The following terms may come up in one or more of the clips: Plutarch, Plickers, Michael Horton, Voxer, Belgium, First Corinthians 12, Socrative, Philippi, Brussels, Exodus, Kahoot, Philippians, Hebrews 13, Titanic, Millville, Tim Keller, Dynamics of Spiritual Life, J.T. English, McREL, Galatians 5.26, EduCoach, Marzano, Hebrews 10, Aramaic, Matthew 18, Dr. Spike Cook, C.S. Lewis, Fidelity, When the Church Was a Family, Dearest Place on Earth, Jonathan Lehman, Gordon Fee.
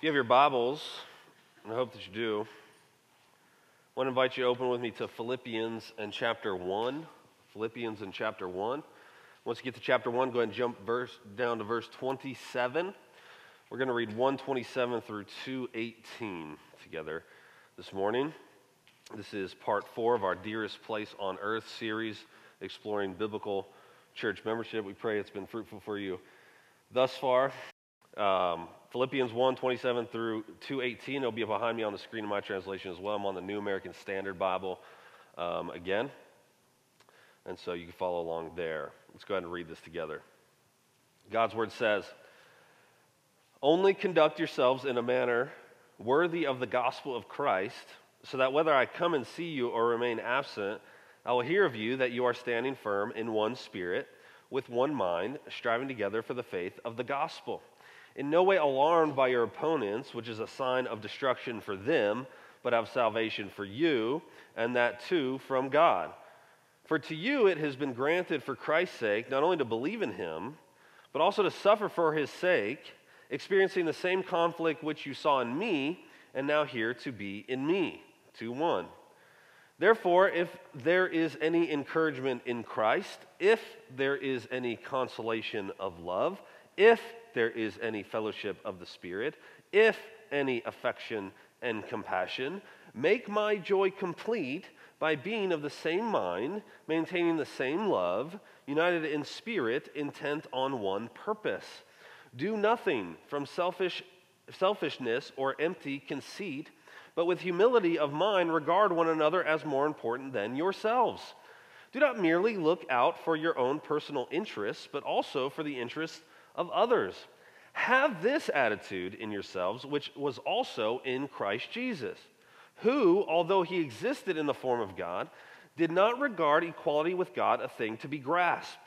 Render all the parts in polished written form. If you have your Bibles, and I hope that you do, I want to invite you to open with me to Philippians and chapter 1. Philippians and chapter 1. Once you get to chapter 1, go ahead and jump down to verse 27. We're going to read 1:27 through 2:18 together this morning. This is part 4 of our Dearest Place on Earth series, exploring biblical church membership. We pray it's been fruitful for you thus far. Philippians 1:27 through 2:18. It'll be behind me on the screen in my translation as well. I'm on the New American Standard Bible again. And so you can follow along there. Let's go ahead and read this together. God's word says, "Only conduct yourselves in a manner worthy of the gospel of Christ, so that whether I come and see you or remain absent, I will hear of you that you are standing firm in one spirit, with one mind, striving together for the faith of the gospel. In no way alarmed by your opponents, which is a sign of destruction for them, but of salvation for you, and that too from God. For to you it has been granted for Christ's sake not only to believe in him, but also to suffer for his sake, experiencing the same conflict which you saw in me, and now here to be in me." 2:1. "Therefore, if there is any encouragement in Christ, if there is any consolation of love, if there is any fellowship of the Spirit, if any affection and compassion, make my joy complete by being of the same mind, maintaining the same love, united in spirit, intent on one purpose. Do nothing from selfishness or empty conceit, but with humility of mind regard one another as more important than yourselves. Do not merely look out for your own personal interests, but also for the interests of others. Have this attitude in yourselves, which was also in Christ Jesus, who, although he existed in the form of God, did not regard equality with God a thing to be grasped,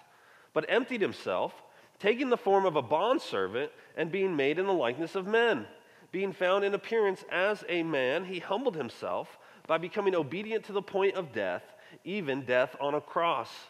but emptied himself, taking the form of a bondservant and being made in the likeness of men. Being found in appearance as a man, he humbled himself by becoming obedient to the point of death, even death on a cross.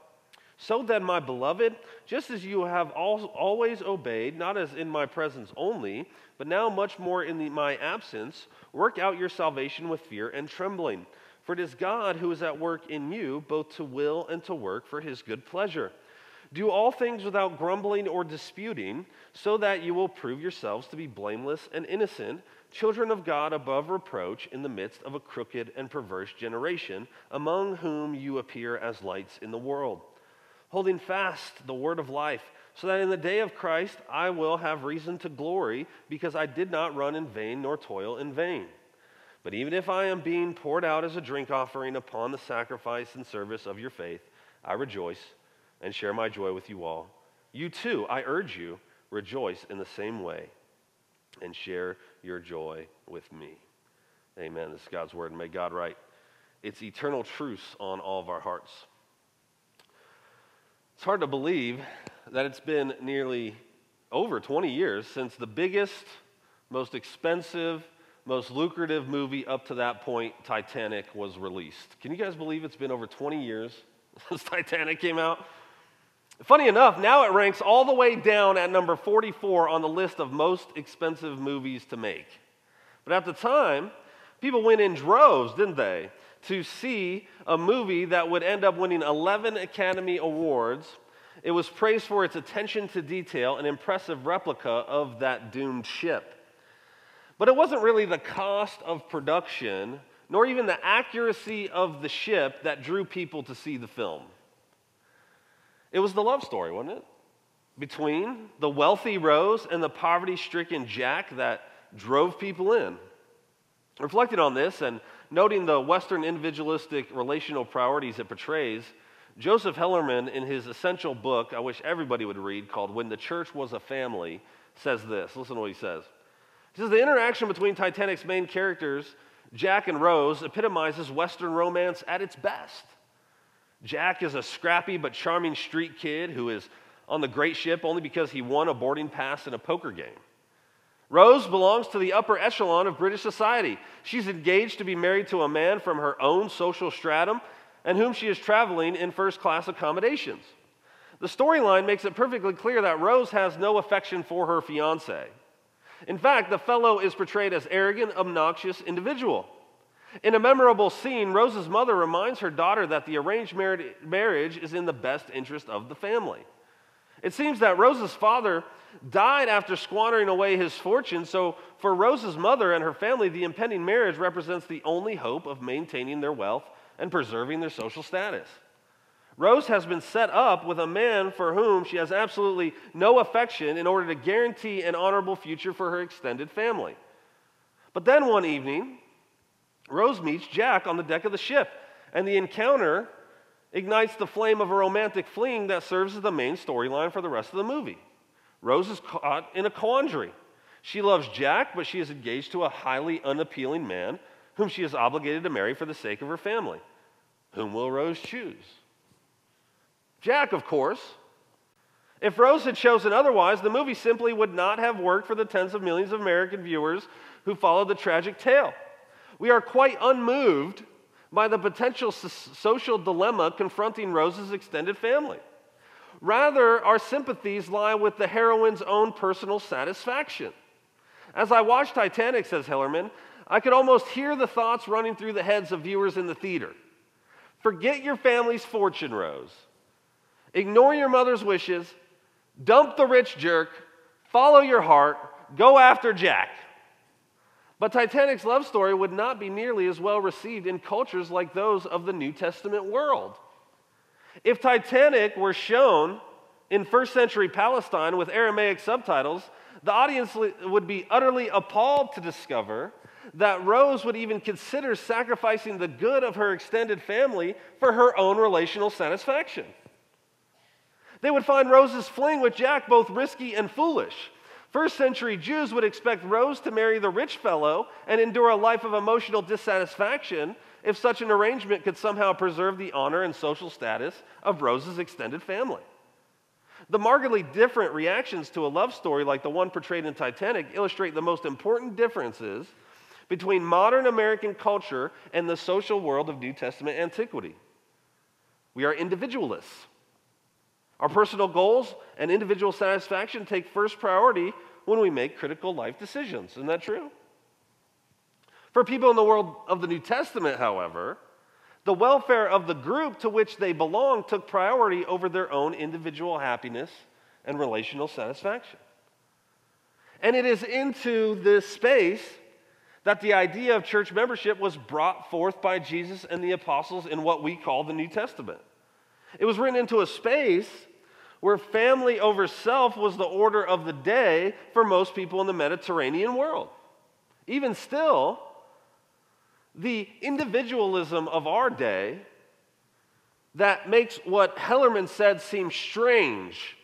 So then, my beloved, just as you have always obeyed, not as in my presence only, but now much more in my absence, work out your salvation with fear and trembling. For it is God who is at work in you, both to will and to work for his good pleasure. Do all things without grumbling or disputing, so that you will prove yourselves to be blameless and innocent, children of God above reproach, in the midst of a crooked and perverse generation, among whom you appear as lights in the world, holding fast the word of life, so that in the day of Christ I will have reason to glory, because I did not run in vain nor toil in vain. But even if I am being poured out as a drink offering upon the sacrifice and service of your faith, I rejoice and share my joy with you all. You too, I urge you, rejoice in the same way and share your joy with me." Amen. This is God's word, and may God write its eternal truths on all of our hearts. It's hard to believe that it's been nearly over 20 years since the biggest, most expensive, most lucrative movie up to that point, Titanic, was released. Can you guys believe it's been over 20 years since Titanic came out? Funny enough, now it ranks all the way down at number 44 on the list of most expensive movies to make. But at the time, people went in droves, didn't they, to see a movie that would end up winning 11 Academy Awards. It was praised for its attention to detail, an impressive replica of that doomed ship. But it wasn't really the cost of production, nor even the accuracy of the ship, that drew people to see the film. It was the love story, wasn't it? Between the wealthy Rose and the poverty-stricken Jack that drove people in. Reflecting on this and noting the Western individualistic relational priorities it portrays, Joseph Hellerman, in his essential book I wish everybody would read, called When the Church Was a Family, says this. Listen to what he says. He says, "The interaction between Titanic's main characters, Jack and Rose, epitomizes Western romance at its best. Jack is a scrappy but charming street kid who is on the great ship only because he won a boarding pass in a poker game. Rose belongs to the upper echelon of British society. She's engaged to be married to a man from her own social stratum and whom she is traveling in first-class accommodations. The storyline makes it perfectly clear that Rose has no affection for her fiancé. In fact, the fellow is portrayed as an arrogant, obnoxious individual. In a memorable scene, Rose's mother reminds her daughter that the arranged marriage is in the best interest of the family. It seems that Rose's father died after squandering away his fortune, so for Rose's mother and her family, the impending marriage represents the only hope of maintaining their wealth and preserving their social status. Rose has been set up with a man for whom she has absolutely no affection in order to guarantee an honorable future for her extended family. But then one evening, Rose meets Jack on the deck of the ship, and the encounter ignites the flame of a romantic fling that serves as the main storyline for the rest of the movie. Rose is caught in a quandary. She loves Jack, but she is engaged to a highly unappealing man whom she is obligated to marry for the sake of her family. Whom will Rose choose? Jack, of course. If Rose had chosen otherwise, the movie simply would not have worked for the tens of millions of American viewers who followed the tragic tale. We are quite unmoved by the potential social dilemma confronting Rose's extended family. Rather, our sympathies lie with the heroine's own personal satisfaction. As I watched Titanic, says Hellerman, I could almost hear the thoughts running through the heads of viewers in the theater. Forget your family's fortune, Rose. Ignore your mother's wishes, dump the rich jerk, follow your heart, go after Jack. But Titanic's love story would not be nearly as well received in cultures like those of the New Testament world. If Titanic were shown in first century Palestine with Aramaic subtitles, the audience would be utterly appalled to discover that Rose would even consider sacrificing the good of her extended family for her own relational satisfaction. They would find Rose's fling with Jack both risky and foolish. First century Jews would expect Rose to marry the rich fellow and endure a life of emotional dissatisfaction if such an arrangement could somehow preserve the honor and social status of Rose's extended family. The markedly different reactions to a love story like the one portrayed in Titanic illustrate the most important differences between modern American culture and the social world of New Testament antiquity. We are individualists. Our personal goals and individual satisfaction take first priority when we make critical life decisions. Isn't that true? For people in the world of the New Testament, however, the welfare of the group to which they belong took priority over their own individual happiness and relational satisfaction. And it is into this space that the idea of church membership was brought forth by Jesus and the apostles in what we call the New Testament. It was written into a space where family over self was the order of the day for most people in the Mediterranean world. Even still, the individualism of our day that makes what Hellerman said seem strange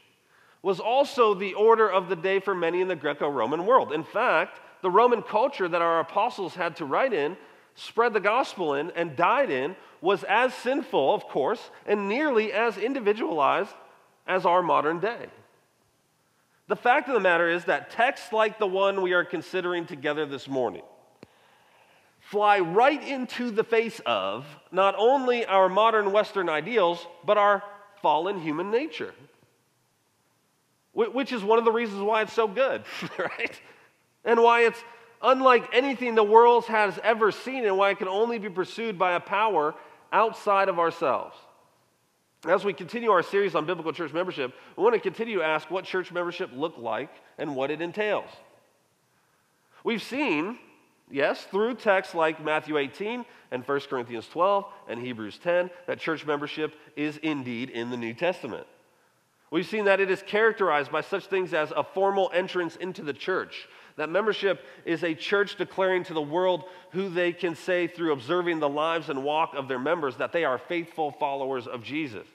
was also the order of the day for many in the Greco-Roman world. In fact, the Roman culture that our apostles had to write in, spread the gospel in, and died in was as sinful, of course, and nearly as individualized as our modern day. The fact of the matter is that texts like the one we are considering together this morning fly right into the face of not only our modern Western ideals, but our fallen human nature, which is one of the reasons why it's so good, right? And why it's unlike anything the world has ever seen, and why it can only be pursued by a power outside of ourselves. As we continue our series on biblical church membership, we want to continue to ask what church membership looked like and what it entails. We've seen, yes, through texts like Matthew 18 and First Corinthians 12 and Hebrews 10, that church membership is indeed in the New Testament. We've seen that it is characterized by such things as a formal entrance into the church. That membership is a church declaring to the world who they can say through observing the lives and walk of their members that they are faithful followers of Jesus.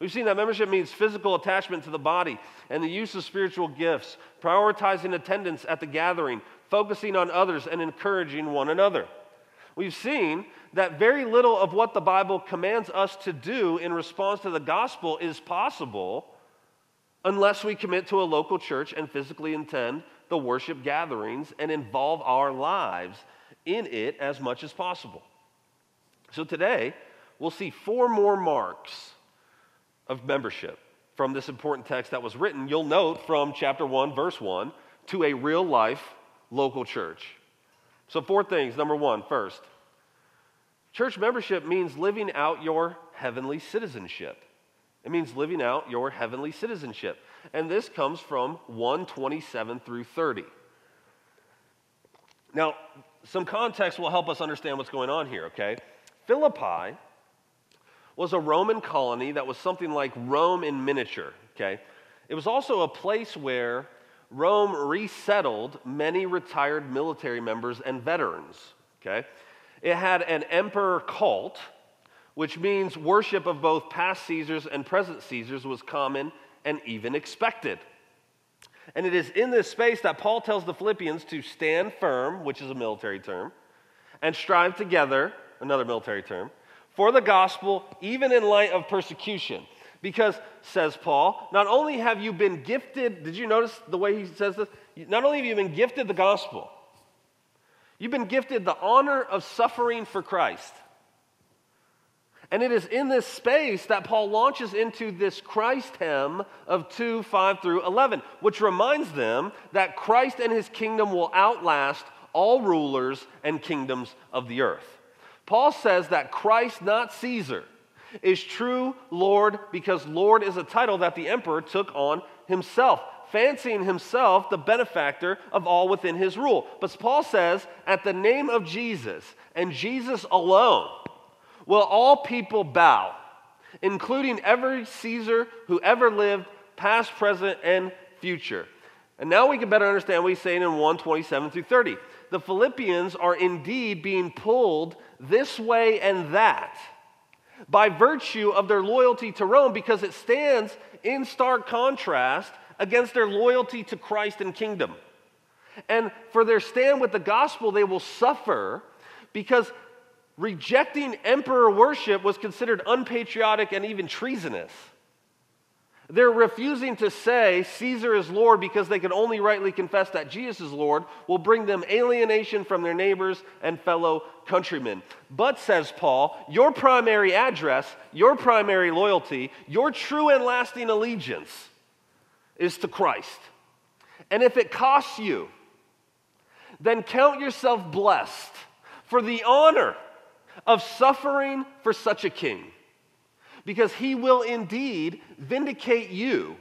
We've seen that membership means physical attachment to the body and the use of spiritual gifts, prioritizing attendance at the gathering, focusing on others, and encouraging one another. We've seen that very little of what the Bible commands us to do in response to the gospel is possible unless we commit to a local church and physically attend the worship gatherings and involve our lives in it as much as possible. So today, we'll see four more marks of membership from this important text that was written, you'll note, from chapter 1, verse 1, to a real-life local church. So four things. Number one, first, church membership means living out your heavenly citizenship. It means living out your heavenly citizenship. And this comes from 1:27 through 30. Now, some context will help us understand what's going on here, okay? Philippi was a Roman colony that was something like Rome in miniature, okay? It was also a place where Rome resettled many retired military members and veterans, okay? It had an emperor cult, which means worship of both past Caesars and present Caesars was common and even expected. And it is in this space that Paul tells the Philippians to stand firm, which is a military term, and strive together, another military term, for the gospel, even in light of persecution. Because, says Paul, not only have you been gifted, did you notice the way he says this? Not only have you been gifted the gospel, you've been gifted the honor of suffering for Christ. And it is in this space that Paul launches into this Christ hymn of 2:5 through 11, which reminds them that Christ and his kingdom will outlast all rulers and kingdoms of the earth. Paul says that Christ, not Caesar, is true Lord because Lord is a title that the emperor took on himself, fancying himself the benefactor of all within his rule. But Paul says, at the name of Jesus and Jesus alone will all people bow, including every Caesar who ever lived, past, present, and future. And now we can better understand what he's saying in 1:27 through 30. The Philippians are indeed being pulled this way and that by virtue of their loyalty to Rome, because it stands in stark contrast against their loyalty to Christ and kingdom. And for their stand with the gospel, they will suffer because rejecting emperor worship was considered unpatriotic and even treasonous. They're refusing to say Caesar is Lord because they can only rightly confess that Jesus is Lord will bring them alienation from their neighbors and fellow countrymen. But, says Paul, your primary address, your primary loyalty, your true and lasting allegiance is to Christ. And if it costs you, then count yourself blessed for the honor of suffering for such a king, because he will indeed vindicate you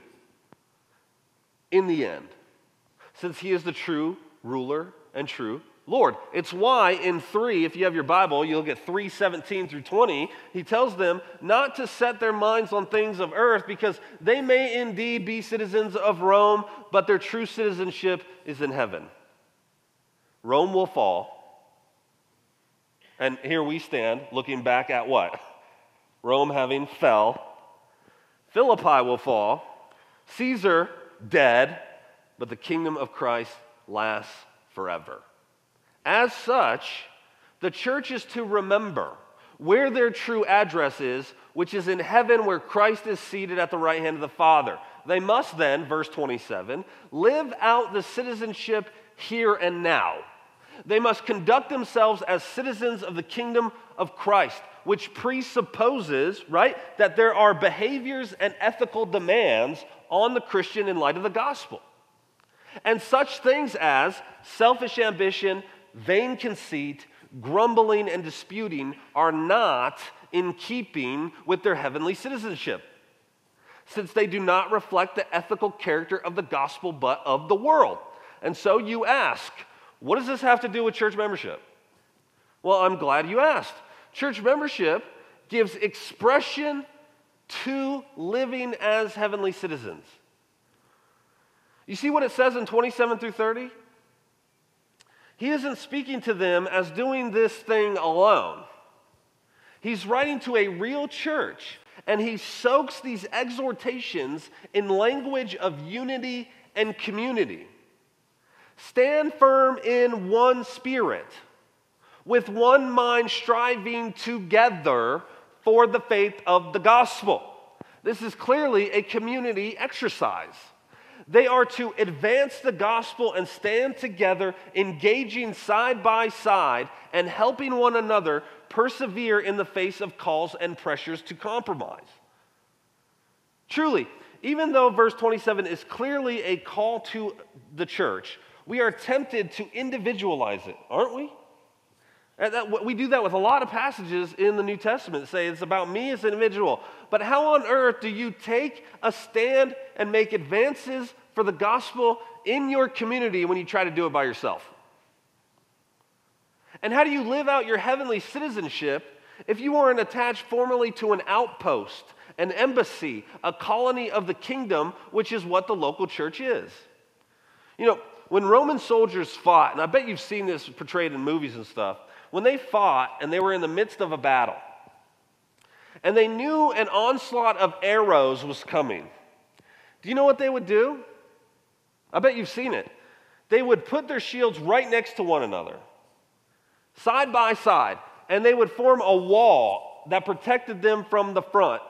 in the end, since he is the true ruler and true Lord. It's why in 3, if you have your Bible, you'll get 3:17 through 20, he tells them not to set their minds on things of earth, because they may indeed be citizens of Rome, but their true citizenship is in heaven. Rome will fall, and here we stand looking back at what? Rome having fell. Philippi will fall. Caesar dead. But the kingdom of Christ lasts forever. As such, the church is to remember where their true address is, which is in heaven, where Christ is seated at the right hand of the Father. They must then, verse 27, live out the citizenship here and now. They must conduct themselves as citizens of the kingdom of Christ, which presupposes, right, that there are behaviors and ethical demands on the Christian in light of the gospel. And such things as selfish ambition, vain conceit, grumbling, and disputing are not in keeping with their heavenly citizenship, since they do not reflect the ethical character of the gospel but of the world. And so you ask, what does this have to do with church membership? Well, I'm glad you asked. Church membership gives expression to living as heavenly citizens. You see what it says in 27 through 30? He isn't speaking to them as doing this thing alone. He's writing to a real church, and he soaks these exhortations in language of unity and community. Stand firm in one spirit, with one mind striving together for the faith of the gospel. This is clearly a community exercise. They are to advance the gospel and stand together, engaging side by side and helping one another persevere in the face of calls and pressures to compromise. Truly, even though verse 27 is clearly a call to the church, we are tempted to individualize it, aren't we? We do that with a lot of passages in the New Testament, say it's about me as an individual. But how on earth do you take a stand and make advances for the gospel in your community when you try to do it by yourself? And how do you live out your heavenly citizenship if you aren't attached formally to an outpost, an embassy, a colony of the kingdom, which is what the local church is? You know, when Roman soldiers fought, and I bet you've seen this portrayed in movies and stuff, when they fought and they were in the midst of a battle, and they knew an onslaught of arrows was coming, do you know what they would do? I bet you've seen it. They would put their shields right next to one another, side by side, and they would form a wall that protected them from the front.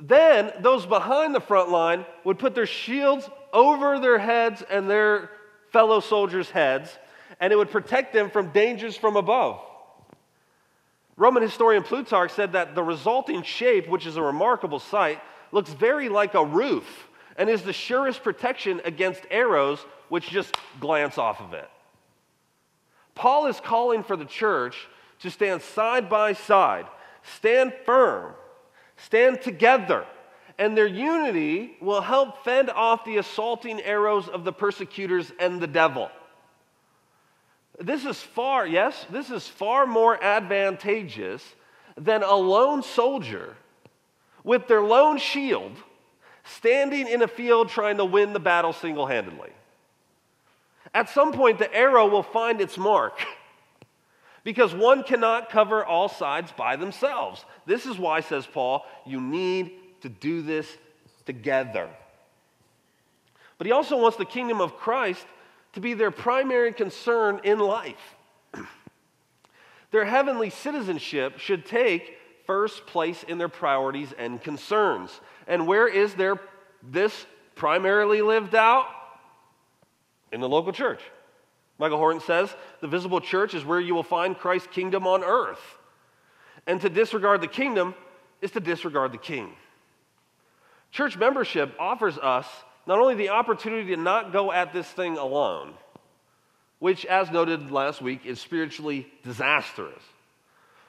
Then those behind the front line would put their shields over their heads and their fellow soldiers' heads, and it would protect them from dangers from above. Roman historian Plutarch said that the resulting shape, which is a remarkable sight, looks very like a roof and is the surest protection against arrows which just glance off of it. Paul is calling for the church to stand side by side, stand firm, stand together, and their unity will help fend off the assaulting arrows of the persecutors and the devil. This is far, yes, this is far more advantageous than a lone soldier with their lone shield standing in a field trying to win the battle single-handedly. At some point, the arrow will find its mark because one cannot cover all sides by themselves. This is why, says Paul, you need to do this together. But he also wants the kingdom of Christ to be their primary concern in life. Their heavenly citizenship should take first place in their priorities and concerns. And where is this primarily lived out? In the local church. Michael Horton says, the visible church is where you will find Christ's kingdom on earth. And to disregard the kingdom is to disregard the king. Church membership offers us not only the opportunity to not go at this thing alone, which, as noted last week, is spiritually disastrous,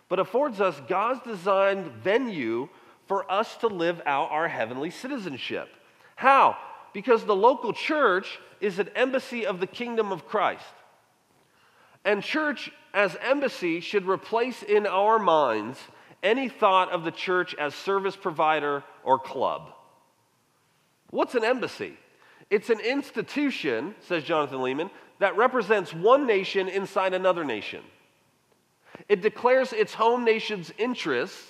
but affords us God's designed venue for us to live out our heavenly citizenship. How? Because the local church is an embassy of the kingdom of Christ. And church as embassy should replace in our minds any thought of the church as service provider or club. What's an embassy? It's an institution, says Jonathan Lehman, that represents one nation inside another nation. It declares its home nation's interests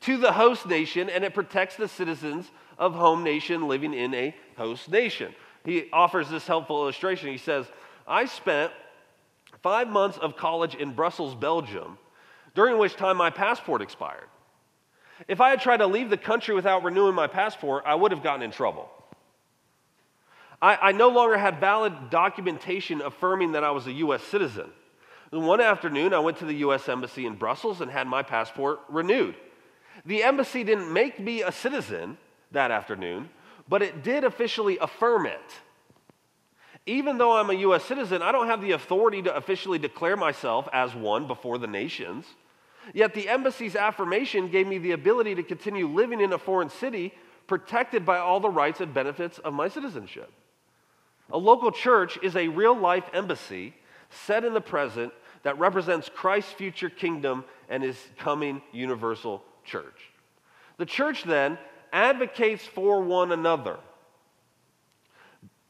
to the host nation, and it protects the citizens of home nation living in a host nation. He offers this helpful illustration. He says, I spent 5 months of college in Brussels, Belgium, during which time my passport expired. If I had tried to leave the country without renewing my passport, I would have gotten in trouble. I no longer had valid documentation affirming that I was a U.S. citizen. And one afternoon, I went to the U.S. Embassy in Brussels and had my passport renewed. The embassy didn't make me a citizen that afternoon, but it did officially affirm it. Even though I'm a U.S. citizen, I don't have the authority to officially declare myself as one before the nations. Yet the embassy's affirmation gave me the ability to continue living in a foreign city protected by all the rights and benefits of my citizenship. A local church is a real-life embassy set in the present that represents Christ's future kingdom and his coming universal church. The church, then, advocates for one another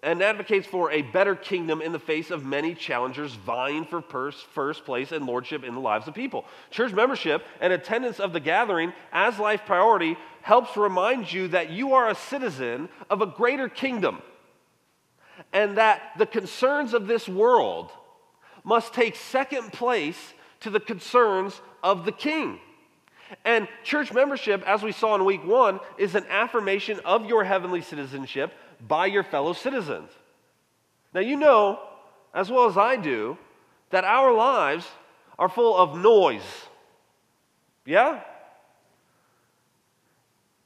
and advocates for a better kingdom in the face of many challengers vying for first place and lordship in the lives of people. Church membership and attendance of the gathering as life priority helps remind you that you are a citizen of a greater kingdom and that the concerns of this world must take second place to the concerns of the king. And church membership, as we saw in week one, is an affirmation of your heavenly citizenship by your fellow citizens. Now, you know, as well as I do, that our lives are full of noise. Yeah?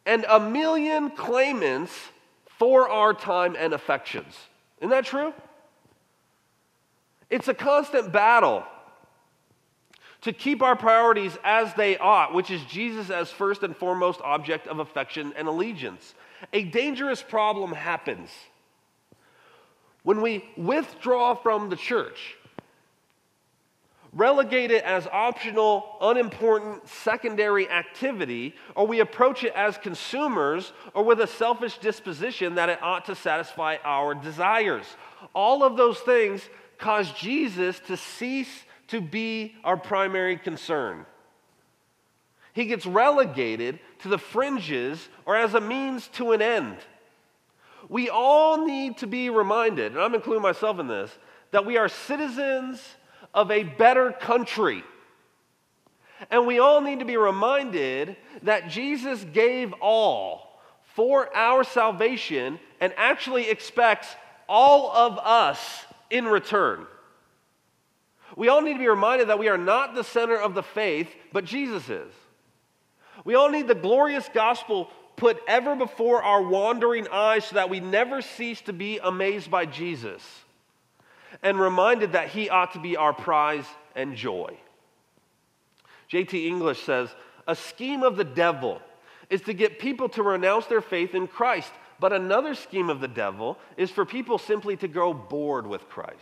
And a million claimants for our time and affections. Isn't that true? It's a constant battle to keep our priorities as they ought, which is Jesus as first and foremost object of affection and allegiance. A dangerous problem happens when we withdraw from the church, relegate it as optional, unimportant, secondary activity, or we approach it as consumers or with a selfish disposition that it ought to satisfy our desires. All of those things cause Jesus to cease to be our primary concern. He gets relegated to the fringes or as a means to an end. We all need to be reminded, and I'm including myself in this, that we are citizens of a better country. And we all need to be reminded that Jesus gave all for our salvation and actually expects all of us in return. We all need to be reminded that we are not the center of the faith, but Jesus is. We all need the glorious gospel put ever before our wandering eyes so that we never cease to be amazed by Jesus and reminded that he ought to be our prize and joy. J.T. English says, "A scheme of the devil is to get people to renounce their faith in Christ, but another scheme of the devil is for people simply to grow bored with Christ."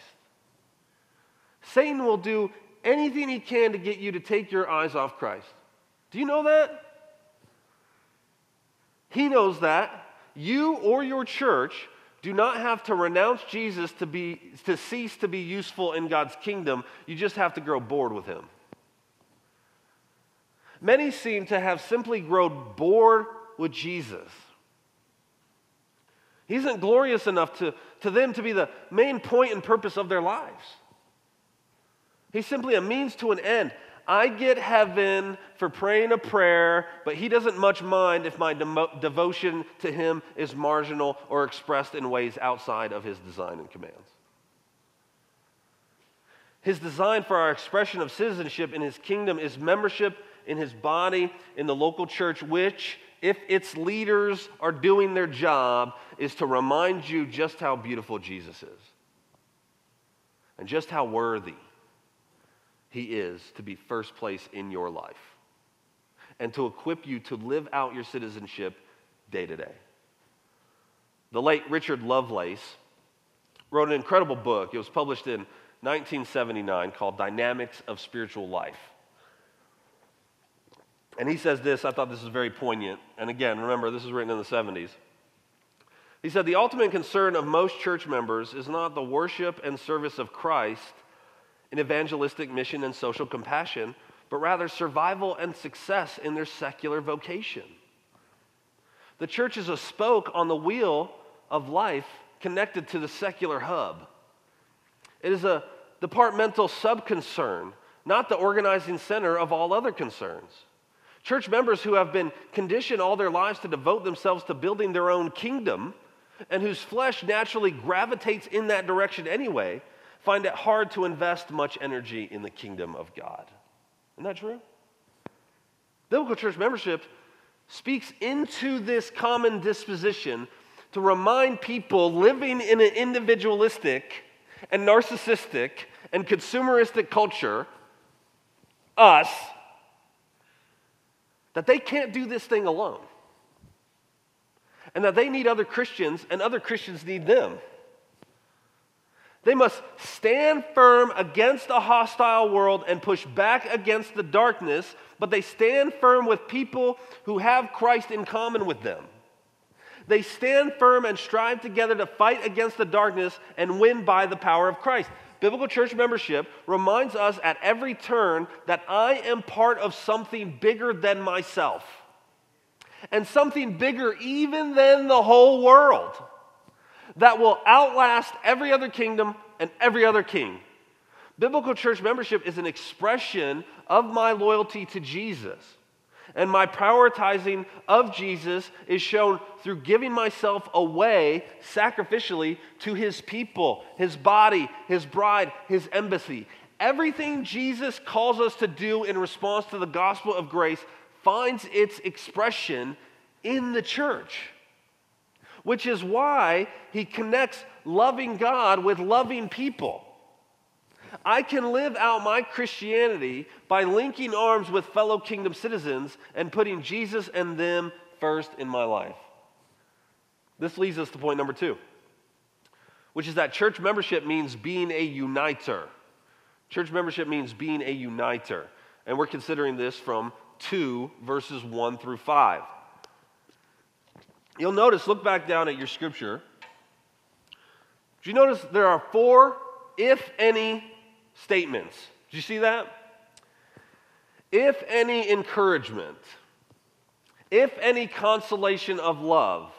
Satan will do anything he can to get you to take your eyes off Christ. Do you know that? He knows that you or your church do not have to renounce Jesus to cease to be useful in God's kingdom. You just have to grow bored with him. Many seem to have simply grown bored with Jesus. He isn't glorious enough to them to be the main point and purpose of their lives. He's simply a means to an end. I get heaven for praying a prayer, but he doesn't much mind if my devotion to him is marginal or expressed in ways outside of his design and commands. His design for our expression of citizenship in his kingdom is membership in his body, in the local church, which, if its leaders are doing their job, is to remind you just how beautiful Jesus is and just how worthy he is to be first place in your life and to equip you to live out your citizenship day to day. The late Richard Lovelace wrote an incredible book. It was published in 1979 called Dynamics of Spiritual Life. And he says this, I thought this was very poignant. And again, remember, this was written in the 70s. He said, "The ultimate concern of most church members is not the worship and service of Christ in evangelistic mission and social compassion, but rather survival and success in their secular vocation. The church is a spoke on the wheel of life connected to the secular hub. It is a departmental sub-concern, not the organizing center of all other concerns. Church members who have been conditioned all their lives to devote themselves to building their own kingdom and whose flesh naturally gravitates in that direction anyway find it hard to invest much energy in the kingdom of God." Isn't that true? Biblical church membership speaks into this common disposition to remind people living in an individualistic and narcissistic and consumeristic culture, us, that they can't do this thing alone and that they need other Christians and other Christians need them. They must stand firm against a hostile world and push back against the darkness, but they stand firm with people who have Christ in common with them. They stand firm and strive together to fight against the darkness and win by the power of Christ. Biblical church membership reminds us at every turn that I am part of something bigger than myself, and something bigger even than the whole world, that will outlast every other kingdom and every other king. Biblical church membership is an expression of my loyalty to Jesus. And my prioritizing of Jesus is shown through giving myself away sacrificially to his people, his body, his bride, his embassy. Everything Jesus calls us to do in response to the gospel of grace finds its expression in the church, which is why he connects loving God with loving people. I can live out my Christianity by linking arms with fellow kingdom citizens and putting Jesus and them first in my life. This leads us to point number 2, which is that church membership means being a uniter. Church membership means being a uniter. And we're considering this from 2 verses 1 through 5. You'll notice, look back down at your scripture. Do you notice there are 4 if any statements? Did you see that? If any encouragement, if any consolation of love,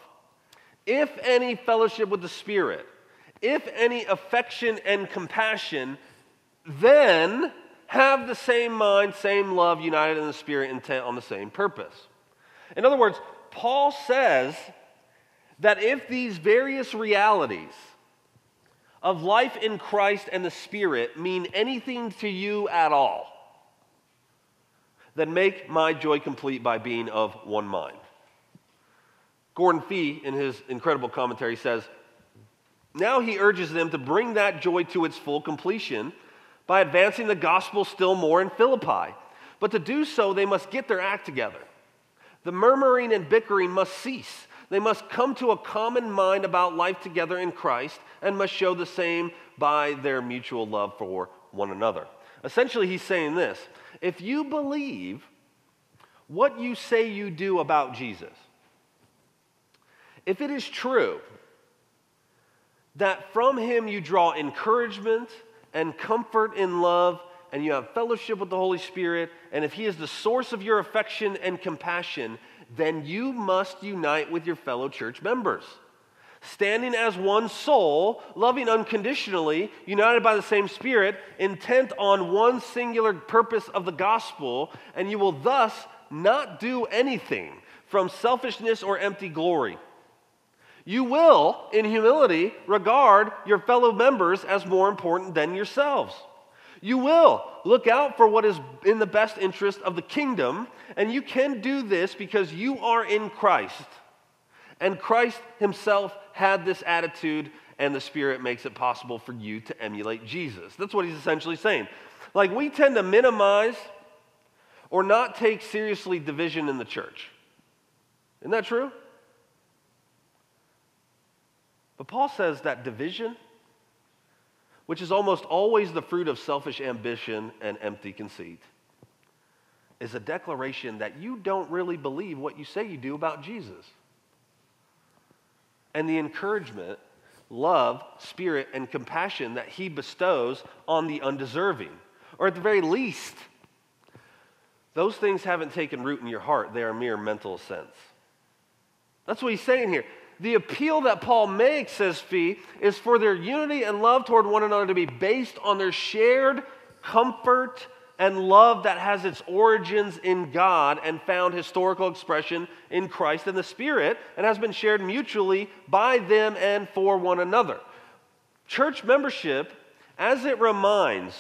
if any fellowship with the Spirit, if any affection and compassion, then have the same mind, same love, united in the Spirit, intent on the same purpose. In other words, Paul says that if these various realities of life in Christ and the Spirit mean anything to you at all, then make my joy complete by being of one mind. Gordon Fee, in his incredible commentary, says, now he urges them to bring that joy to its full completion by advancing the gospel still more in Philippi. But to do so, they must get their act together. The murmuring and bickering must cease. They must come to a common mind about life together in Christ and must show the same by their mutual love for one another. Essentially, he's saying this. If you believe what you say you do about Jesus, if it is true that from him you draw encouragement and comfort in love, and you have fellowship with the Holy Spirit, and if he is the source of your affection and compassion, then you must unite with your fellow church members, standing as one soul, loving unconditionally, united by the same Spirit, intent on one singular purpose of the gospel, and you will thus not do anything from selfishness or empty glory. You will, in humility, regard your fellow members as more important than yourselves. You will look out for what is in the best interest of the kingdom, and you can do this because you are in Christ. And Christ himself had this attitude, and the Spirit makes it possible for you to emulate Jesus. That's what he's essentially saying. Like, we tend to minimize or not take seriously division in the church. Isn't that true? But Paul says that division, which is almost always the fruit of selfish ambition and empty conceit, is a declaration that you don't really believe what you say you do about Jesus. And the encouragement, love, Spirit, and compassion that he bestows on the undeserving, or at the very least, those things haven't taken root in your heart. They are mere mental sense. That's what he's saying here. The appeal that Paul makes, says Fee, is for their unity and love toward one another to be based on their shared comfort and love that has its origins in God and found historical expression in Christ and the Spirit and has been shared mutually by them and for one another. Church membership, as it reminds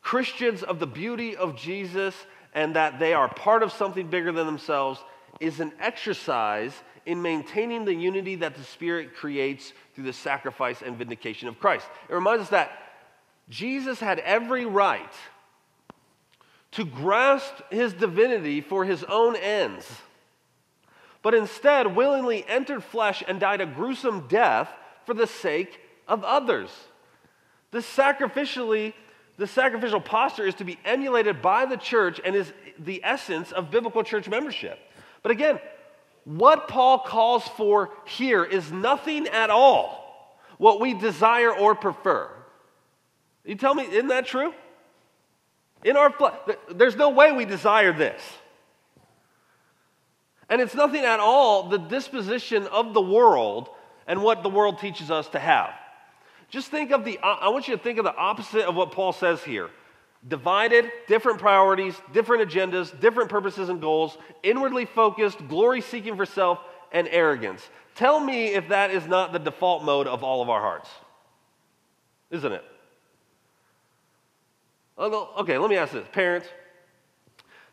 Christians of the beauty of Jesus and that they are part of something bigger than themselves, is an exercise in maintaining the unity that the Spirit creates through the sacrifice and vindication of Christ. It reminds us that Jesus had every right to grasp his divinity for his own ends, but instead willingly entered flesh and died a gruesome death for the sake of others. The sacrificial posture is to be emulated by the church and is the essence of biblical church membership. But again, what Paul calls for here is nothing at all what we desire or prefer. You tell me, isn't that true? In our flesh, there's no way we desire this. And it's nothing at all the disposition of the world and what the world teaches us to have. Just think of I want you to think of the opposite of what Paul says here. Divided, different priorities, different agendas, different purposes and goals, inwardly focused, glory seeking for self, and arrogance. Tell me if that is not the default mode of all of our hearts. Isn't it? Okay, let me ask this. Parents,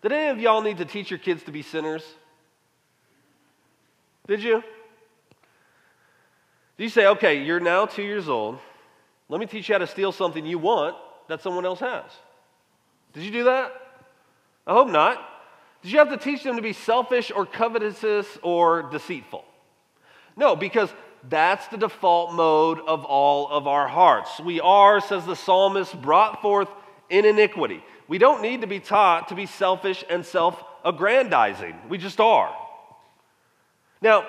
did any of y'all need to teach your kids to be sinners? Did you? Do you say, okay, you're now 2 years old. Let me teach you how to steal something you want that someone else has. Did you do that? I hope not. Did you have to teach them to be selfish or covetous or deceitful? No, because that's the default mode of all of our hearts. We are, says the psalmist, brought forth in iniquity. We don't need to be taught to be selfish and self-aggrandizing. We just are. Now,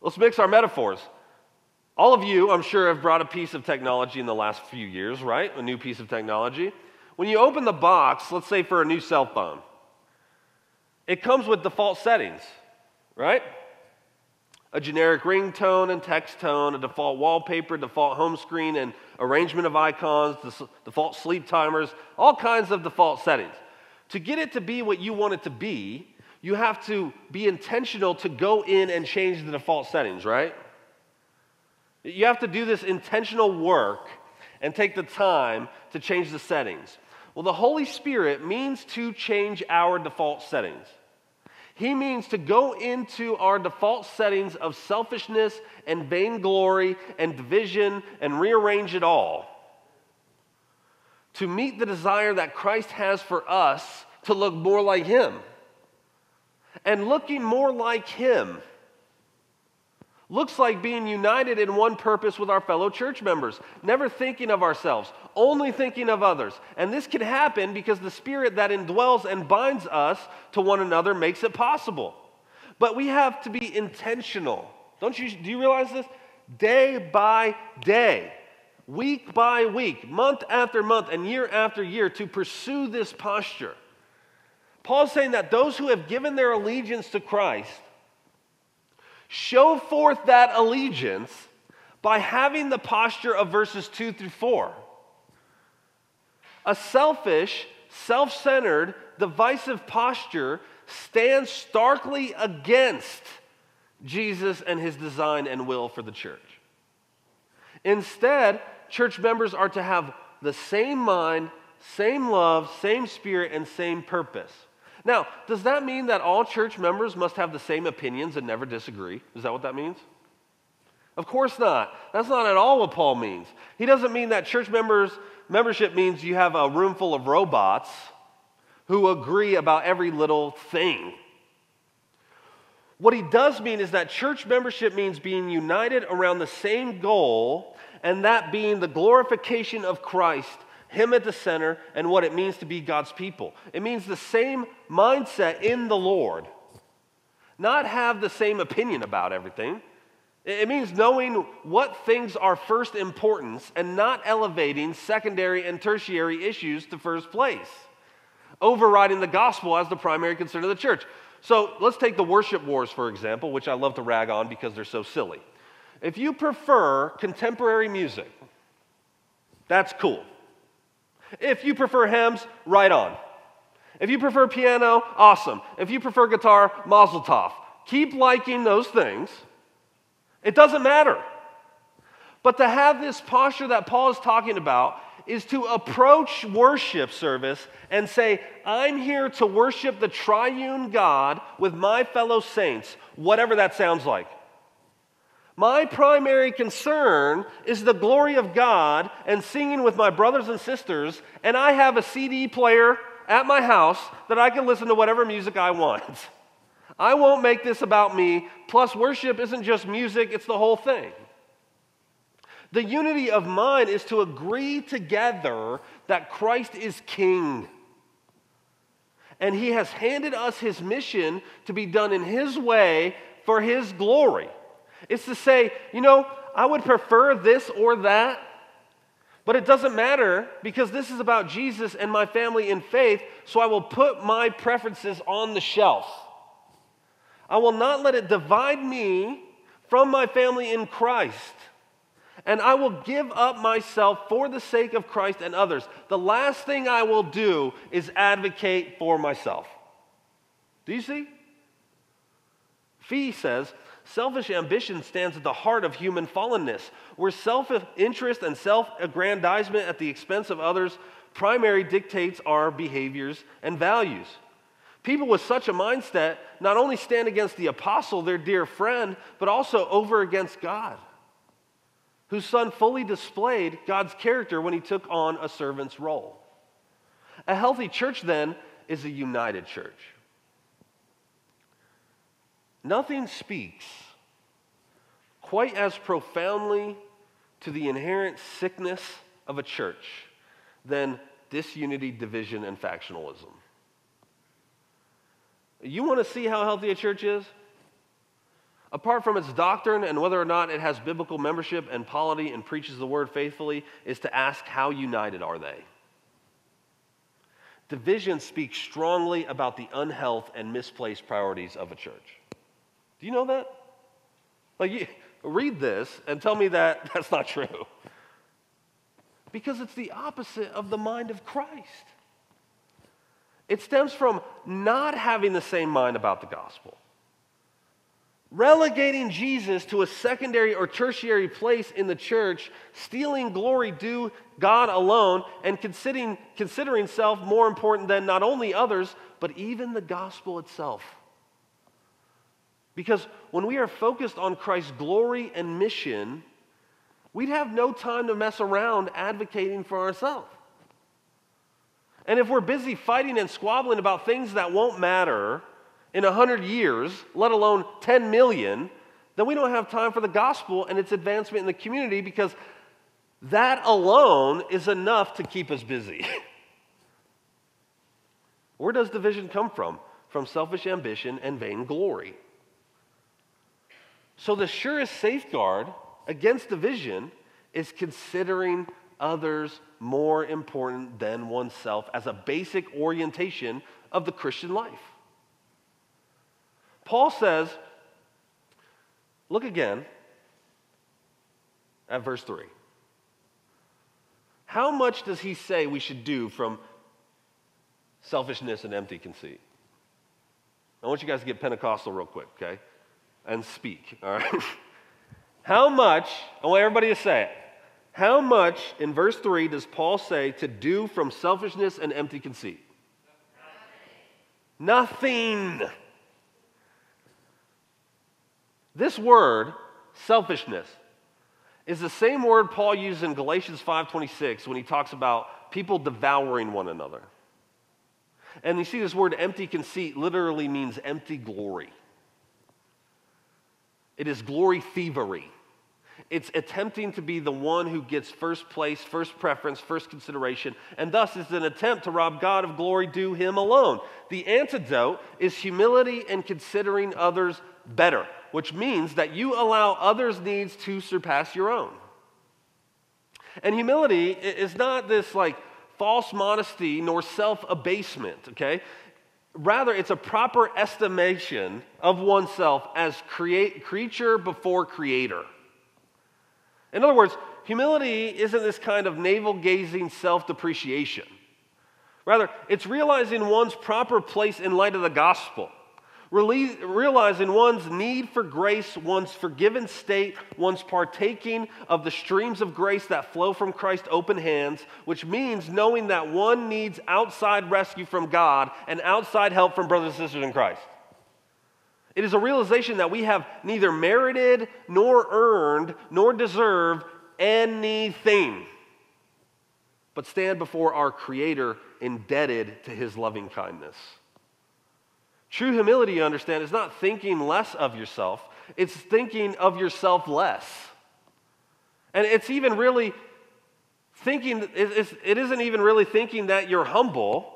let's mix our metaphors. All of you, I'm sure, have brought a piece of technology in the last few years, right? A new piece of technology. When you open the box, let's say for a new cell phone, it comes with default settings, right? A generic ringtone and text tone, a default wallpaper, default home screen, and arrangement of icons, default sleep timers, all kinds of default settings. To get it to be what you want it to be, you have to be intentional to go in and change the default settings, right? You have to do this intentional work and take the time to change the settings. Well, the Holy Spirit means to change our default settings. He means to go into our default settings of selfishness and vainglory and division and rearrange it all to meet the desire that Christ has for us to look more like Him. And looking more like Him looks like being united in one purpose with our fellow church members, never thinking of ourselves, only thinking of others. And this can happen because the Spirit that indwells and binds us to one another makes it possible. But we have to be intentional. Do you realize this? Day by day, week by week, month after month, and year after year to pursue this posture. Paul's saying that those who have given their allegiance to Christ show forth that allegiance by having the posture of verses 2 through 4. A selfish, self-centered, divisive posture stands starkly against Jesus and His design and will for the church. Instead, church members are to have the same mind, same love, same spirit, and same purpose. Now, does that mean that all church members must have the same opinions and never disagree? Is that what that means? Of course not. That's not at all what Paul means. He doesn't mean that church membership means you have a room full of robots who agree about every little thing. What he does mean is that church membership means being united around the same goal, and that being the glorification of Christ, Him at the center, and what it means to be God's people. It means the same mindset in the Lord, not have the same opinion about everything. It means knowing what things are first importance and not elevating secondary and tertiary issues to first place, overriding the gospel as the primary concern of the church. So let's take the worship wars, for example, which I love to rag on because they're so silly. If you prefer contemporary music, that's cool. If you prefer hymns, right on. If you prefer piano, awesome. If you prefer guitar, mazel tov. Keep liking those things. It doesn't matter. But to have this posture that Paul is talking about is to approach worship service and say, I'm here to worship the triune God with my fellow saints, whatever that sounds like. My primary concern is the glory of God and singing with my brothers and sisters, and I have a CD player at my house that I can listen to whatever music I want. I won't make this about me. Plus, worship isn't just music, it's the whole thing. The unity of mind is to agree together that Christ is King, and He has handed us His mission to be done in His way for His glory. It's to say, you know, I would prefer this or that, but it doesn't matter because this is about Jesus and my family in faith, so I will put my preferences on the shelf. I will not let it divide me from my family in Christ. and I will give up myself for the sake of Christ and others. The last thing I will do is advocate for myself. Do you see? Fee says, selfish ambition stands at the heart of human fallenness, where self-interest and self-aggrandizement at the expense of others primary dictates our behaviors and values. People with such a mindset not only stand against the apostle, their dear friend, but also over against God, whose Son fully displayed God's character when he took on a servant's role. A healthy church, then, is a united church. Nothing speaks quite as profoundly to the inherent sickness of a church than disunity, division, and factionalism. You want to see how healthy a church is? Apart from its doctrine and whether or not it has biblical membership and polity and preaches the word faithfully, is to ask, how united are they? Division speaks strongly about the unhealth and misplaced priorities of a church. Do you know that? Like, you read this and tell me that that's not true. Because it's the opposite of the mind of Christ. It stems from not having the same mind about the gospel. Relegating Jesus to a secondary or tertiary place in the church, stealing glory due God alone, and considering self more important than not only others, but even the gospel itself. Because when we are focused on Christ's glory and mission, we'd have no time to mess around advocating for ourselves. And if we're busy fighting and squabbling about things that won't matter in 100 years, let alone 10 million, then we don't have time for the gospel and its advancement in the community, because that alone is enough to keep us busy. Where does division come from? From selfish ambition and vainglory. So the surest safeguard against division is considering others more important than oneself as a basic orientation of the Christian life. Paul says, look again at verse 3. How much does he say we should do from selfishness and empty conceit? I want you guys to get Pentecostal real quick, okay? And speak, all right? How much, I want everybody to say it. How much, in verse 3, does Paul say to do from selfishness and empty conceit? Nothing. Nothing. This word, selfishness, is the same word Paul uses in Galatians 5.26 when he talks about people devouring one another. And you see this word empty conceit literally means empty glory. It is glory thievery. It's attempting to be the one who gets first place, first preference, first consideration, and thus is an attempt to rob God of glory due him alone. The antidote is humility and considering others better, which means that you allow others' needs to surpass your own. And humility is not this like false modesty nor self-abasement, okay? Rather, it's a proper estimation of oneself as creature before creator. In other words, humility isn't this kind of navel-gazing self-depreciation. Rather, it's realizing one's proper place in light of the gospel, realizing one's need for grace, one's forgiven state, one's partaking of the streams of grace that flow from Christ's open hands, which means knowing that one needs outside rescue from God and outside help from brothers and sisters in Christ. It is a realization that we have neither merited, nor earned, nor deserved anything, but stand before our Creator indebted to His loving kindness. True humility, you understand, is not thinking less of yourself. It's thinking of yourself less. And it's even really thinking, it isn't even really thinking that you're humble,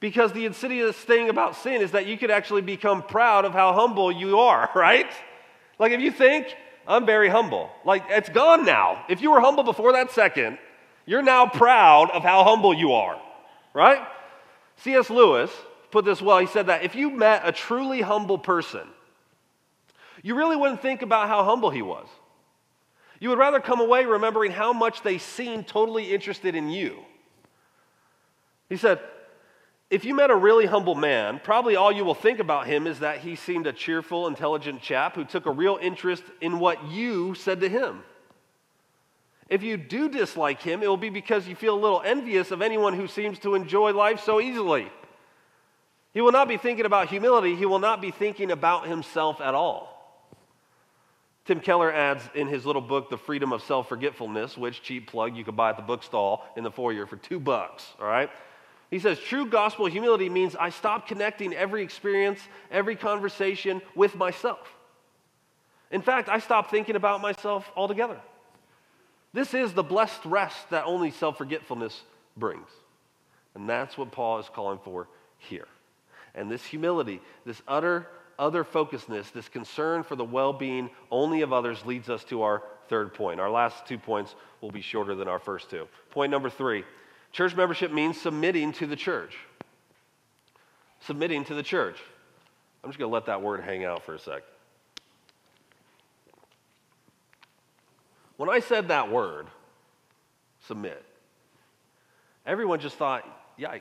because the insidious thing about sin is that you could actually become proud of how humble you are, right? Like if you think, I'm very humble, like it's gone now. If you were humble before that second, you're now proud of how humble you are, right? C.S. Lewis put this well. He said that if you met a truly humble person, you really wouldn't think about how humble he was. You would rather come away remembering how much they seemed totally interested in you. He said, if you met a really humble man, probably all you will think about him is that he seemed a cheerful, intelligent chap who took a real interest in what you said to him. If you do dislike him, it will be because you feel a little envious of anyone who seems to enjoy life so easily. He will not be thinking about humility. He will not be thinking about himself at all. Tim Keller adds in his little book, The Freedom of Self-Forgetfulness, which, cheap plug, you could buy at the bookstall in the foyer for $2, all right? He says, true gospel humility means I stop connecting every experience, every conversation with myself. In fact, I stop thinking about myself altogether. This is the blessed rest that only self-forgetfulness brings. And that's what Paul is calling for here. And this humility, this utter other-focusedness, this concern for the well-being only of others leads us to our third point. Our last 2 points will be shorter than our first two. Point number 3. Church membership means submitting to the church. Submitting to the church. I'm just going to let that word hang out for a sec. When I said that word, submit, everyone just thought, yikes,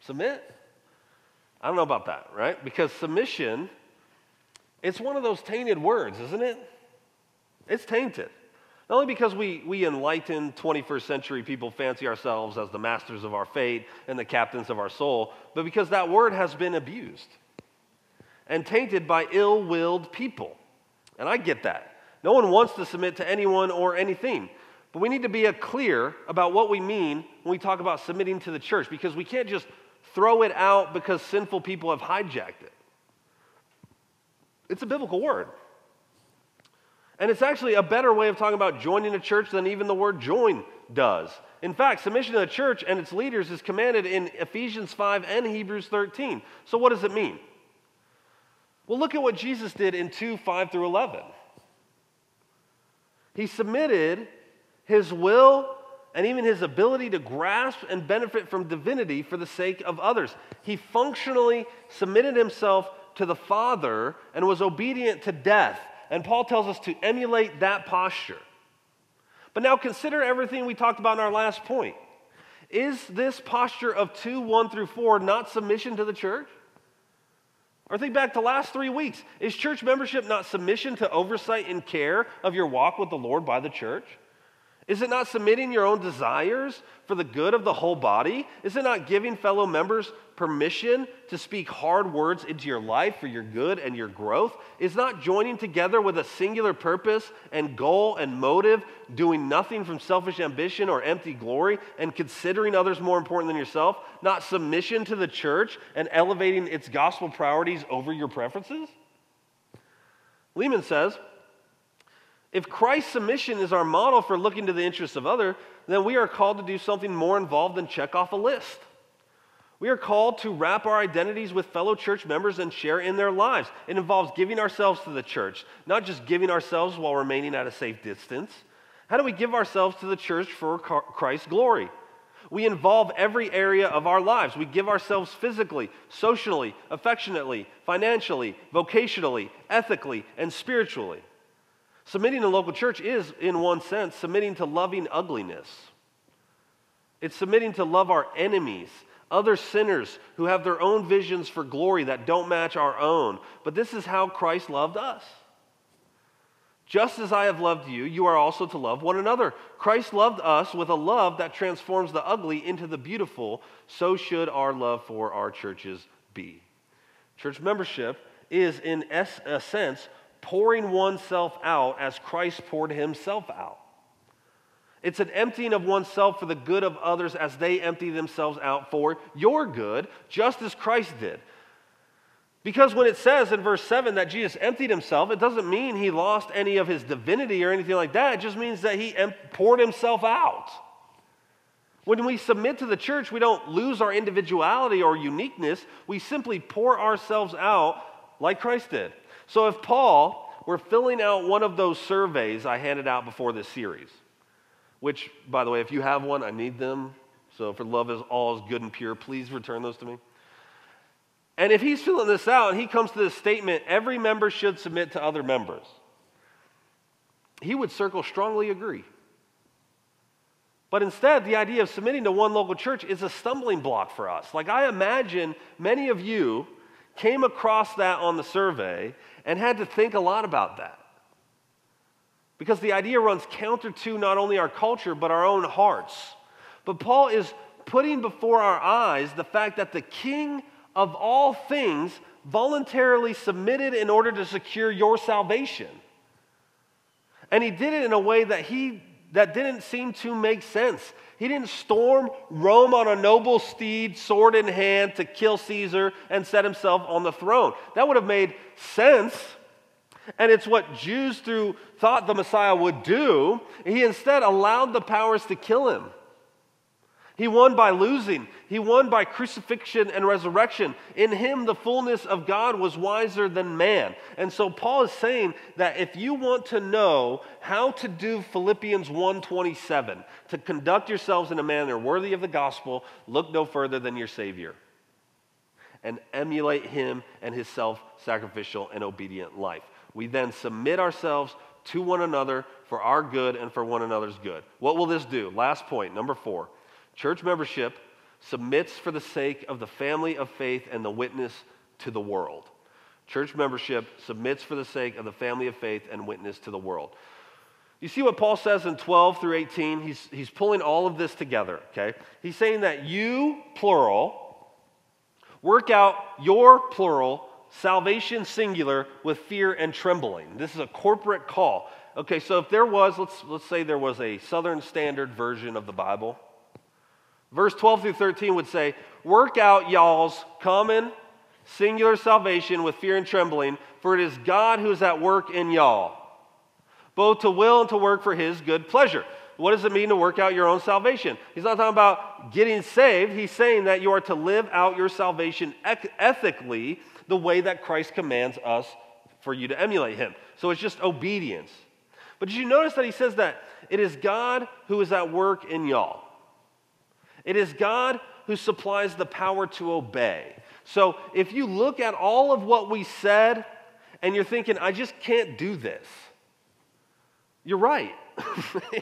submit? I don't know about that, right? Because submission, it's one of those tainted words, isn't it? It's tainted. Not only because we enlightened 21st century people fancy ourselves as the masters of our fate and the captains of our soul, but because that word has been abused and tainted by ill-willed people. And I get that. No one wants to submit to anyone or anything. But we need to be clear about what we mean when we talk about submitting to the church, because we can't just throw it out because sinful people have hijacked it. It's a biblical word. And it's actually a better way of talking about joining a church than even the word join does. In fact, submission to the church and its leaders is commanded in Ephesians 5 and Hebrews 13. So what does it mean? Well, look at what Jesus did in 2:5 through 11. He submitted his will and even his ability to grasp and benefit from divinity for the sake of others. He functionally submitted himself to the Father and was obedient to death. And Paul tells us to emulate that posture. But now consider everything we talked about in our last point. Is this posture of 2:1 through 4 not submission to the church? Or think back to the last 3 weeks. Is church membership not submission to oversight and care of your walk with the Lord by the church? Is it not submitting your own desires for the good of the whole body? Is it not giving fellow members permission to speak hard words into your life for your good and your growth? Is not joining together with a singular purpose and goal and motive, doing nothing from selfish ambition or empty glory, and considering others more important than yourself, not submission to the church and elevating its gospel priorities over your preferences? Lehman says, if Christ's submission is our model for looking to the interests of others, then we are called to do something more involved than check off a list. We are called to wrap our identities with fellow church members and share in their lives. It involves giving ourselves to the church, not just giving ourselves while remaining at a safe distance. How do we give ourselves to the church for Christ's glory? We involve every area of our lives. We give ourselves physically, socially, affectionately, financially, vocationally, ethically, and spiritually. Submitting to local church is, in one sense, submitting to loving ugliness. It's submitting to love our enemies, other sinners who have their own visions for glory that don't match our own. But this is how Christ loved us. Just as I have loved you, you are also to love one another. Christ loved us with a love that transforms the ugly into the beautiful. So should our love for our churches be. Church membership is, in a sense, pouring oneself out as Christ poured himself out. It's an emptying of oneself for the good of others as they empty themselves out for your good, just as Christ did. Because when it says in verse 7 that Jesus emptied himself, it doesn't mean he lost any of his divinity or anything like that. It just means that he poured himself out. When we submit to the church, we don't lose our individuality or uniqueness. We simply pour ourselves out like Christ did. So if Paul were filling out one of those surveys I handed out before this series, which, by the way, if you have one, I need them. So for love is all is good and pure, please return those to me. And if he's filling this out and he comes to this statement, every member should submit to other members. he would circle strongly agree. But instead, the idea of submitting to one local church is a stumbling block for us. Like, I imagine many of you came across that on the survey and had to think a lot about that. Because the idea runs counter to not only our culture, but our own hearts. But Paul is putting before our eyes the fact that the King of all things voluntarily submitted in order to secure your salvation. And he did it in a way that that didn't seem to make sense. He didn't storm Rome on a noble steed, sword in hand, to kill Caesar and set himself on the throne. That would have made sense, and it's what Jews thought the Messiah would do. He instead allowed the powers to kill him. He won by losing. He won by crucifixion and resurrection. In him, the fullness of God was wiser than man. And so Paul is saying that if you want to know how to do Philippians 1:27, to conduct yourselves in a manner worthy of the gospel, look no further than your Savior and emulate him and his self-sacrificial and obedient life. We then submit ourselves to one another for our good and for one another's good. What will this do? Last point, number 4. Church membership submits for the sake of the family of faith and the witness to the world. Church membership submits for the sake of the family of faith and witness to the world. You see what Paul says in 12 through 18? He's pulling all of this together, okay? He's saying that you, plural, work out your, plural, salvation, singular, with fear and trembling. This is a corporate call. Okay, so if there was, let's say there was a Southern Standard version of the Bible. Verse 12 through 13 would say, work out y'all's common singular salvation with fear and trembling, for it is God who is at work in y'all, both to will and to work for his good pleasure. What does it mean to work out your own salvation? He's not talking about getting saved. He's saying that you are to live out your salvation ethically the way that Christ commands us for you to emulate him. So it's just obedience. But did you notice that he says that it is God who is at work in y'all? It is God who supplies the power to obey. So if you look at all of what we said and you're thinking, I just can't do this, you're right.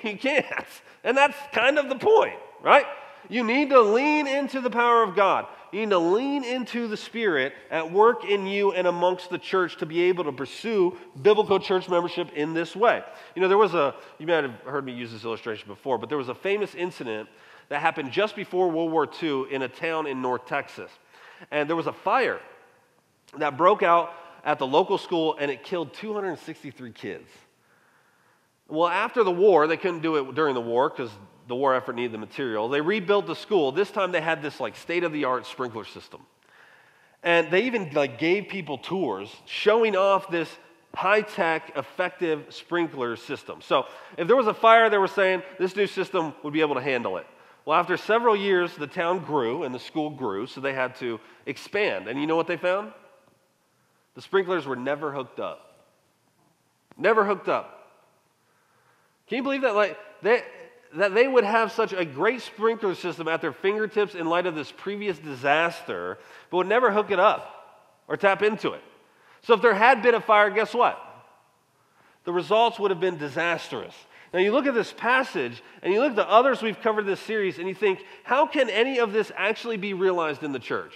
You can't. And that's kind of the point, right? You need to lean into the power of God. You need to lean into the Spirit at work in you and amongst the church to be able to pursue biblical church membership in this way. You know, you might have heard me use this illustration before, but there was a famous incident that happened just before World War II in a town in North Texas. And there was a fire that broke out at the local school, and it killed 263 kids. Well, after the war, they couldn't do it during the war because the war effort needed the material. They rebuilt the school. This time they had this like state-of-the-art sprinkler system. And they even like gave people tours showing off this high-tech, effective sprinkler system. So if there was a fire, they were saying this new system would be able to handle it. Well, after several years, the town grew and the school grew, so they had to expand. And you know what they found? The sprinklers were never hooked up. Never hooked up. Can you believe that? Like, that they would have such a great sprinkler system at their fingertips in light of this previous disaster, but would never hook it up or tap into it. So if there had been a fire, guess what? The results would have been disastrous. Now, you look at this passage, and you look at the others we've covered in this series, and you think, how can any of this actually be realized in the church?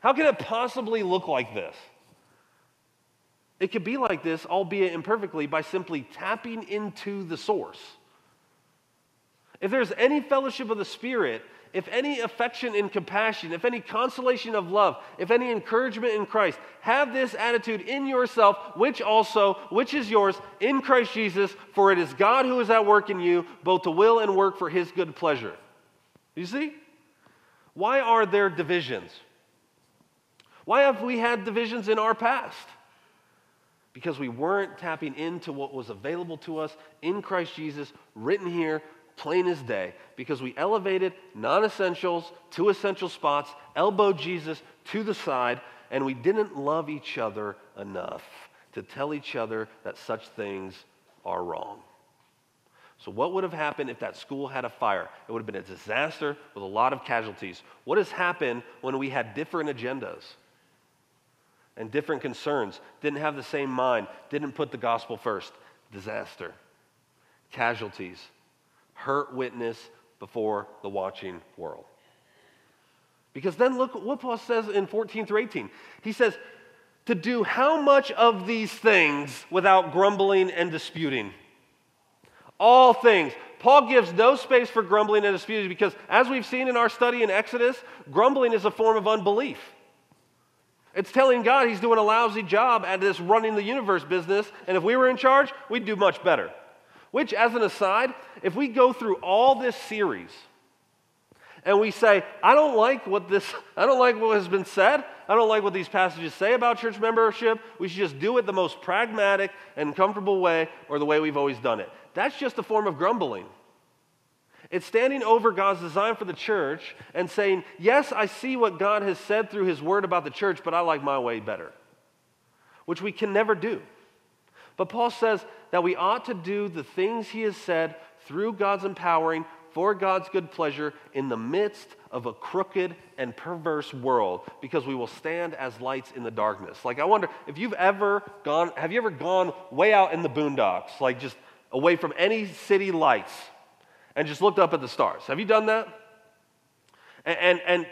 How can it possibly look like this? It could be like this, albeit imperfectly, by simply tapping into the source. If there's any fellowship of the Spirit, if any affection and compassion, if any consolation of love, if any encouragement in Christ, have this attitude in yourself, which is yours in Christ Jesus, for it is God who is at work in you, both to will and work for his good pleasure. You see? Why are there divisions? Why have we had divisions in our past? Because we weren't tapping into what was available to us in Christ Jesus, written here, plain as day, because we elevated non-essentials to essential spots, elbowed Jesus to the side, and we didn't love each other enough to tell each other that such things are wrong. So what would have happened if that school had a fire? It would have been a disaster with a lot of casualties. What has happened when we had different agendas and different concerns, didn't have the same mind, didn't put the gospel first? disaster, casualties, hurt witness before the watching world. Because then look what Paul says in 14 through 18. He says, to do how much of these things without grumbling and disputing? All things. Paul gives no space for grumbling and disputing because as we've seen in our study in Exodus, grumbling is a form of unbelief. It's telling God he's doing a lousy job at this running the universe business, and if we were in charge, we'd do much better. Which, as an aside, if we go through all this series and we say, I don't like what has been said, I don't like what these passages say about church membership, we should just do it the most pragmatic and comfortable way or the way we've always done it. That's just a form of grumbling. It's standing over God's design for the church and saying, yes, I see what God has said through his word about the church, but I like my way better, which we can never do. But Paul says that we ought to do the things he has said through God's empowering for God's good pleasure in the midst of a crooked and perverse world because we will stand as lights in the darkness. Like, I wonder if you've ever gone, have you ever gone way out in the boondocks, like just away from any city lights? And just looked up at the stars. Have you done that? And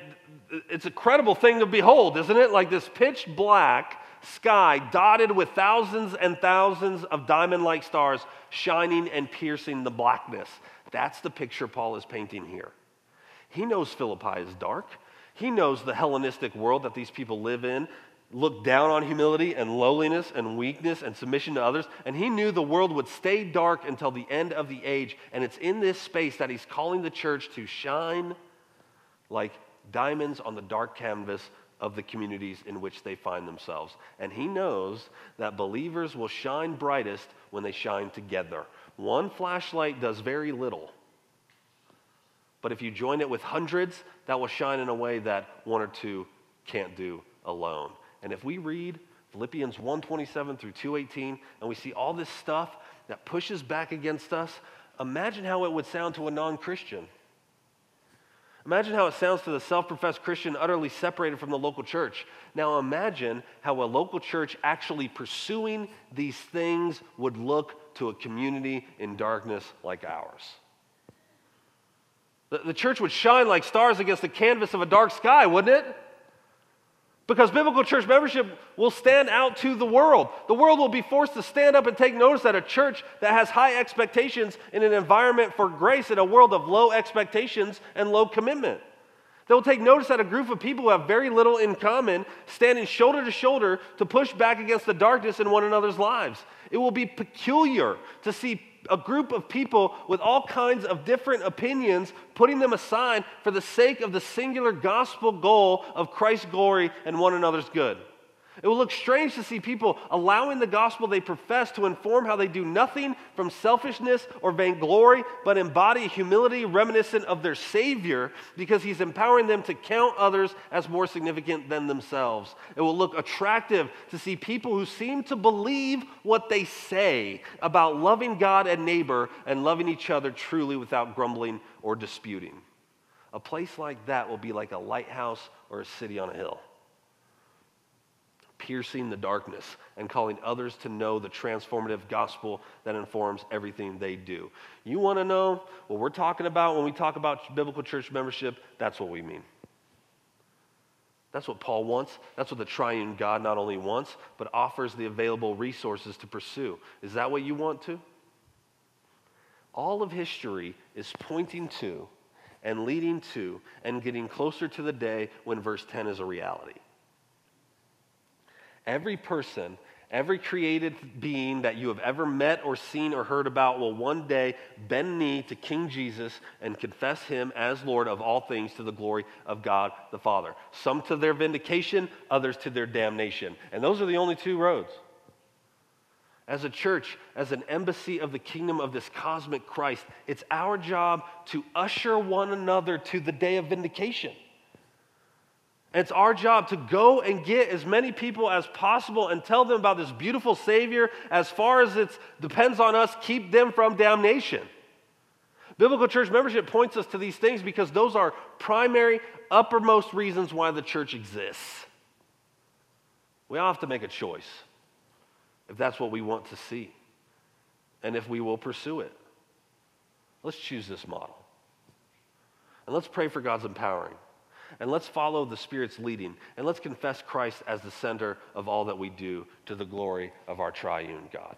it's a credible thing to behold, isn't it? Like this pitch black sky dotted with thousands and thousands of diamond-like stars shining and piercing the blackness. That's the picture Paul is painting here. He knows Philippi is dark. He knows the Hellenistic world that these people live in looked down on humility and lowliness and weakness and submission to others, and he knew the world would stay dark until the end of the age, and it's in this space that he's calling the church to shine like diamonds on the dark canvas of the communities in which they find themselves. And he knows that believers will shine brightest when they shine together. One flashlight does very little, but if you join it with hundreds, that will shine in a way that one or two can't do alone. And if we read Philippians 1:27 through 2:18, and we see all this stuff that pushes back against us, imagine how it would sound to a non-Christian. Imagine how it sounds to the self-professed Christian utterly separated from the local church. Now imagine how a local church actually pursuing these things would look to a community in darkness like ours. The church would shine like stars against the canvas of a dark sky, wouldn't it? Because biblical church membership will stand out to the world. The world will be forced to stand up and take notice that a church that has high expectations in an environment for grace in a world of low expectations and low commitment. They will take notice that a group of people who have very little in common standing shoulder to shoulder to push back against the darkness in one another's lives. It will be peculiar to see a group of people with all kinds of different opinions, putting them aside for the sake of the singular gospel goal of Christ's glory and one another's good. It will look strange to see people allowing the gospel they profess to inform how they do nothing from selfishness or vainglory, but embody humility reminiscent of their Savior because he's empowering them to count others as more significant than themselves. It will look attractive to see people who seem to believe what they say about loving God and neighbor and loving each other truly without grumbling or disputing. A place like that will be like a lighthouse or a city on a hill, piercing the darkness and calling others to know the transformative gospel that informs everything they do. You want to know what we're talking about when we talk about biblical church membership? That's what we mean. That's what Paul wants. That's what the triune God not only wants, but offers the available resources to pursue. Is that what you want to? All of history is pointing to and leading to and getting closer to the day when verse 10 is a reality. Every person, every created being that you have ever met or seen or heard about will one day bend knee to King Jesus and confess him as Lord of all things to the glory of God the Father. Some to their vindication, others to their damnation. And those are the only two roads. As a church, as an embassy of the kingdom of this cosmic Christ, it's our job to usher one another to the day of vindication. And it's our job to go and get as many people as possible and tell them about this beautiful Savior. As far as it depends on us, keep them from damnation. Biblical church membership points us to these things because those are primary, uppermost reasons why the church exists. We all have to make a choice if that's what we want to see. and if we will pursue it. Let's choose this model. And let's pray for God's empowering. And let's follow the Spirit's leading. And let's confess Christ as the center of all that we do to the glory of our triune God.